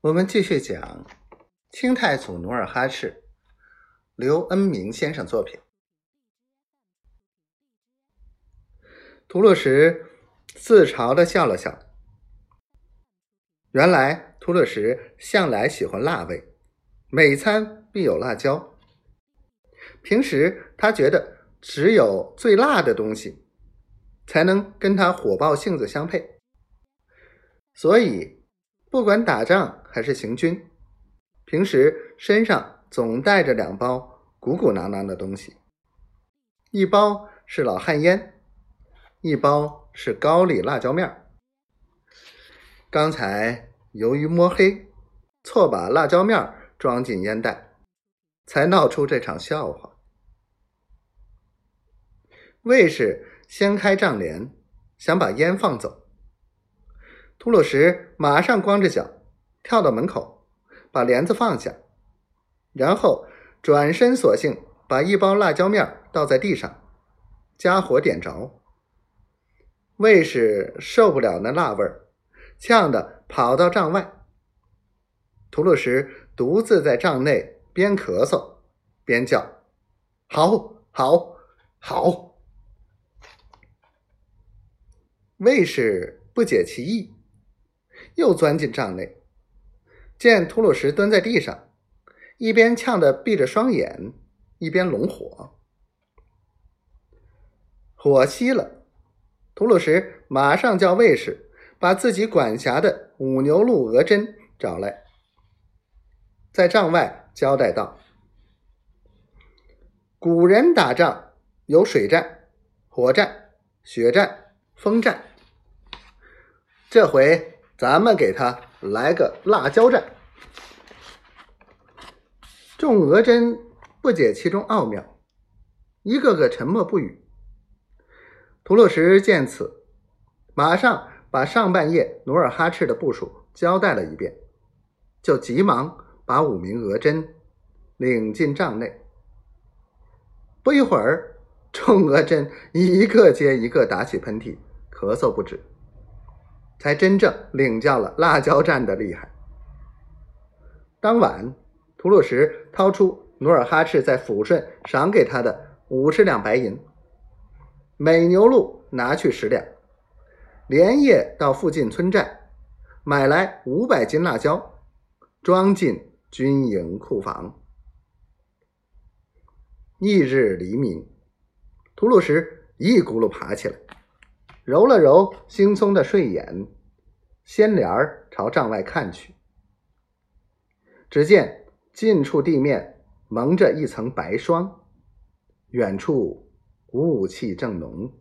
我们继续讲清太祖努尔哈赤，刘恩明先生作品。吐鲁什自嘲的笑了笑。原来吐鲁什向来喜欢辣味，每餐必有辣椒。平时他觉得只有最辣的东西才能跟他火爆性子相配，所以不管打仗还是行军，平时身上总带着两包鼓鼓囊囊的东西，一包是老旱烟，一包是高丽辣椒面。刚才由于摸黑，错把辣椒面装进烟袋，才闹出这场笑话。卫士掀开帐帘，想把烟放走，吐鲁什马上光着脚跳到门口，把帘子放下，然后转身索性把一包辣椒面倒在地上，加火点着。卫士受不了那辣味儿，呛得跑到帐外。吐鲁什独自在帐内边咳嗽边叫：“好，好，好！”卫士不解其意，又钻进帐内，见吐鲁什蹲在地上，一边呛得闭着双眼，一边拢火。火熄了，吐鲁什马上叫卫士把自己管辖的五牛鹿鹅针找来，在帐外交代道：“古人打仗有水战、火战、雪战、风战，这回咱们给他来个辣椒战。”众额真不解其中奥妙，一个个沉默不语。吐鲁什见此，马上把上半夜努尔哈赤的部署交代了一遍，就急忙把五名额真领进帐内。不一会儿，众额真一个接一个打起喷嚏，咳嗽不止，才真正领教了辣椒战的厉害。当晚，吐鲁什掏出努尔哈赤在抚顺赏给他的50两白银，每牛鹿拿去10两，连夜到附近村寨买来500斤辣椒，装进军营库房。翌日黎明，吐鲁什一咕噜爬起来，揉了揉惺忪的睡眼，掀帘朝帐外看去，只见近处地面蒙着一层白霜，远处雾气正浓。